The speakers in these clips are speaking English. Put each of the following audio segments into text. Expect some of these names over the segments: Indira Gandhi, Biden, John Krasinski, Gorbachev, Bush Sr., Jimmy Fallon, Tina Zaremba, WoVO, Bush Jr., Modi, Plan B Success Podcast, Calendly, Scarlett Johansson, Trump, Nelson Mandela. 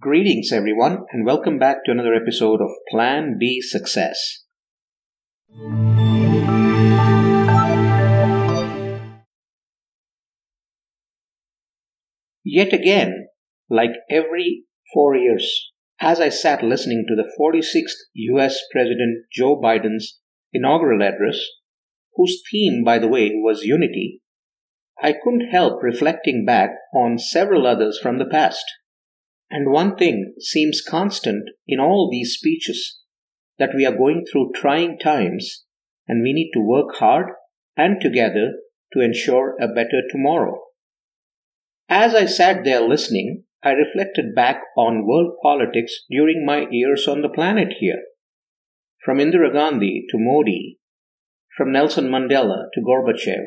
Greetings everyone and welcome back to another episode of Plan B Success. Yet again, like every 4 years, as I sat listening to the 46th US President Joe Biden's inaugural address, whose theme, by the way, was unity, I couldn't help reflecting back on several others from the past. And one thing seems constant in all these speeches, that we are going through trying times and we need to work hard and together to ensure a better tomorrow. As I sat there listening, I reflected back on world politics during my years on the planet here. From Indira Gandhi to Modi, from Nelson Mandela to Gorbachev,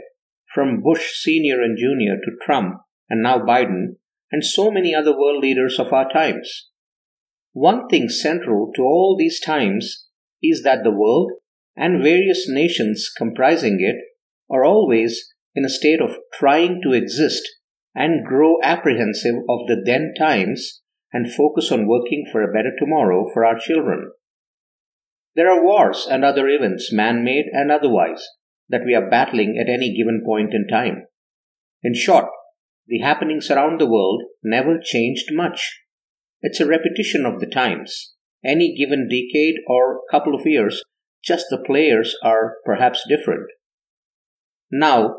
from Bush Sr. and Jr. to Trump and now Biden, and so many other world leaders of our times. One thing central to all these times is that the world and various nations comprising it are always in a state of trying to exist and grow apprehensive of the then times and focus on working for a better tomorrow for our children. There are wars and other events, man-made and otherwise, that we are battling at any given point in time. In short, the happenings around the world never changed much. It's a repetition of the times. Any given decade or couple of years, just the players are perhaps different. Now,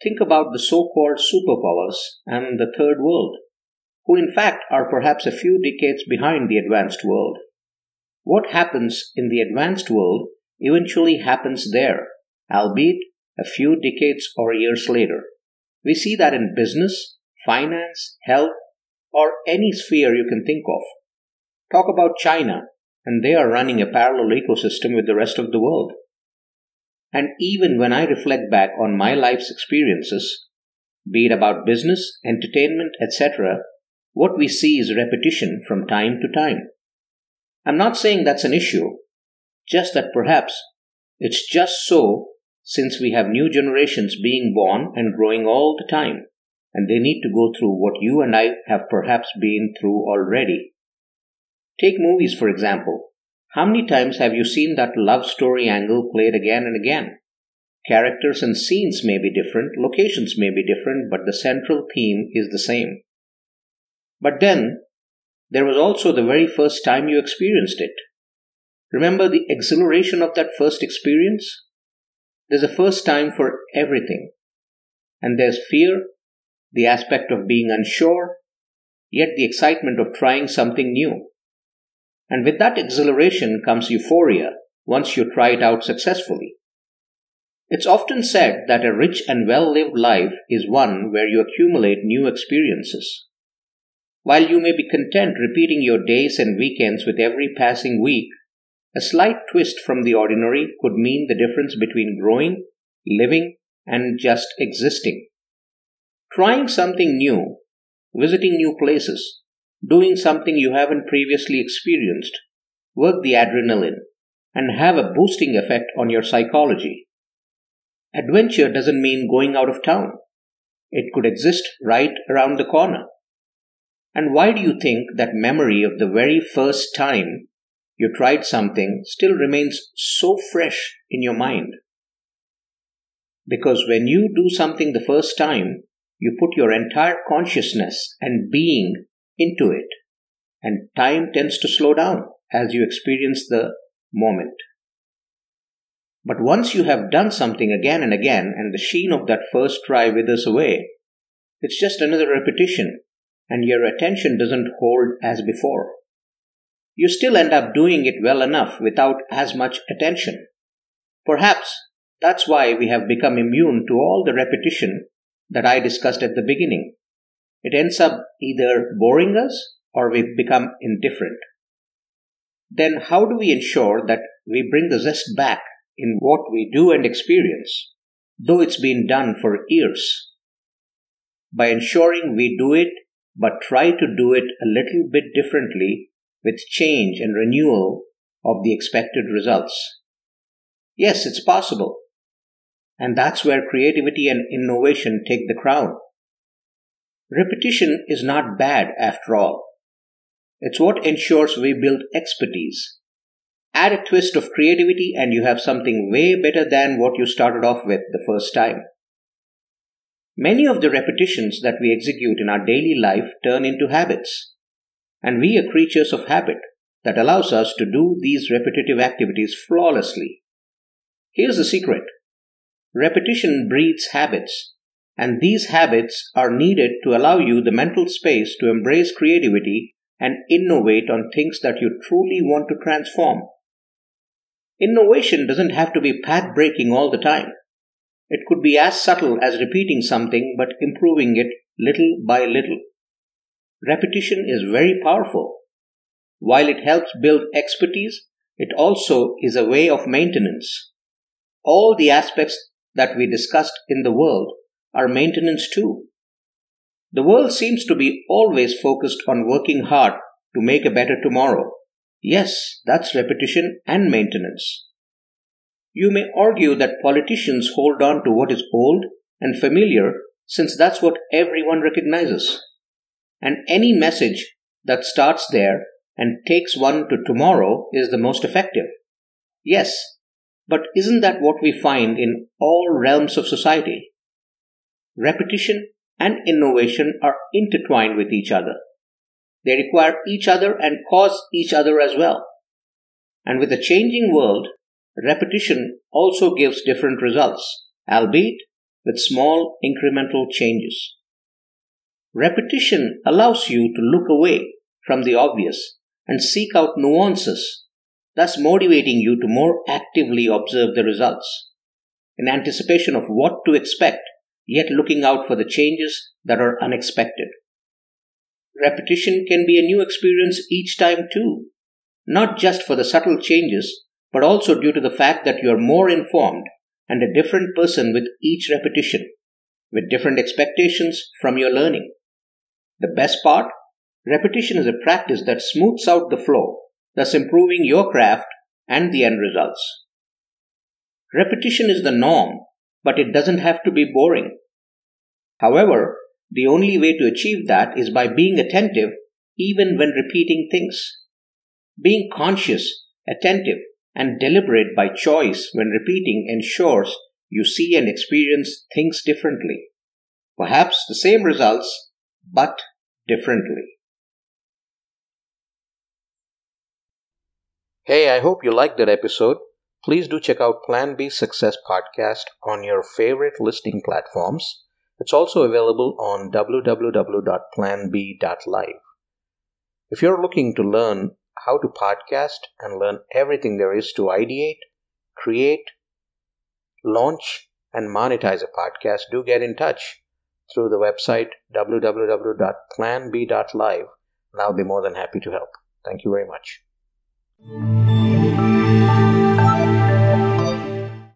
think about the so-called superpowers and the third world, who in fact are perhaps a few decades behind the advanced world. What happens in the advanced world eventually happens there, albeit a few decades or years later. We see that in business, finance, health, or any sphere you can think of. Talk about China, and they are running a parallel ecosystem with the rest of the world. And even when I reflect back on my life's experiences, be it about business, entertainment, etc., what we see is repetition from time to time. I'm not saying that's an issue, just that perhaps it's just so since we have new generations being born and growing all the time, and they need to go through what you and I have perhaps been through already. Take movies, for example. How many times have you seen that love story angle played again and again? Characters and scenes may be different, locations may be different, but the central theme is the same. But then, there was also the very first time you experienced it. Remember the exhilaration of that first experience? There's a first time for everything. And there's fear, the aspect of being unsure, yet the excitement of trying something new. And with that exhilaration comes euphoria once you try it out successfully. It's often said that a rich and well-lived life is one where you accumulate new experiences. While you may be content repeating your days and weekends with every passing week, a slight twist from the ordinary could mean the difference between growing, living, and just existing. Trying something new, visiting new places, doing something you haven't previously experienced, work the adrenaline, and have a boosting effect on your psychology. Adventure doesn't mean going out of town. It could exist right around the corner. And why do you think that memory of the very first time you tried something still remains so fresh in your mind? Because when you do something the first time, you put your entire consciousness and being into it, and time tends to slow down as you experience the moment. But once you have done something again and again, and the sheen of that first try withers away, it's just another repetition, and your attention doesn't hold as before. You still end up doing it well enough without as much attention. Perhaps that's why we have become immune to all the repetition that I discussed at the beginning. It ends up either boring us or we become indifferent. Then how do we ensure that we bring the zest back in what we do and experience, though it's been done for years? By ensuring we do it, but try to do it a little bit differently, with change and renewal of the expected results. Yes, it's possible. And that's where creativity and innovation take the crown. Repetition is not bad after all. It's what ensures we build expertise. Add a twist of creativity and you have something way better than what you started off with the first time. Many of the repetitions that we execute in our daily life turn into habits. And we are creatures of habit that allows us to do these repetitive activities flawlessly. Here's the secret. Repetition breeds habits, and these habits are needed to allow you the mental space to embrace creativity and innovate on things that you truly want to transform. Innovation doesn't have to be path-breaking all the time. It could be as subtle as repeating something but improving it little by little. Repetition is very powerful. While it helps build expertise, it also is a way of maintenance. All the aspects that we discussed in the world are maintenance too. The world seems to be always focused on working hard to make a better tomorrow. Yes, that's repetition and maintenance. You may argue that politicians hold on to what is old and familiar since that's what everyone recognizes. And any message that starts there and takes one to tomorrow is the most effective. Yes, but isn't that what we find in all realms of society? Repetition and innovation are intertwined with each other. They require each other and cause each other as well. And with a changing world, repetition also gives different results, albeit with small incremental changes. Repetition allows you to look away from the obvious and seek out nuances, thus motivating you to more actively observe the results, in anticipation of what to expect, yet looking out for the changes that are unexpected. Repetition can be a new experience each time too, not just for the subtle changes, but also due to the fact that you are more informed and a different person with each repetition, with different expectations from your learning. The best part? Repetition is a practice that smooths out the flow, thus improving your craft and the end results. Repetition is the norm, but it doesn't have to be boring. However, the only way to achieve that is by being attentive even when repeating things. Being conscious, attentive, and deliberate by choice when repeating ensures you see and experience things differently. Perhaps the same results, but differently. Hey, I hope you liked that episode. Please do check out Plan B Success Podcast on your favorite listening platforms. It's also available on www.planb.live. If you're looking to learn how to podcast and learn everything there is to ideate, create, launch, and monetize a podcast, do get in touch through the website www.planb.live, and I'll be more than happy to help. Thank you very much.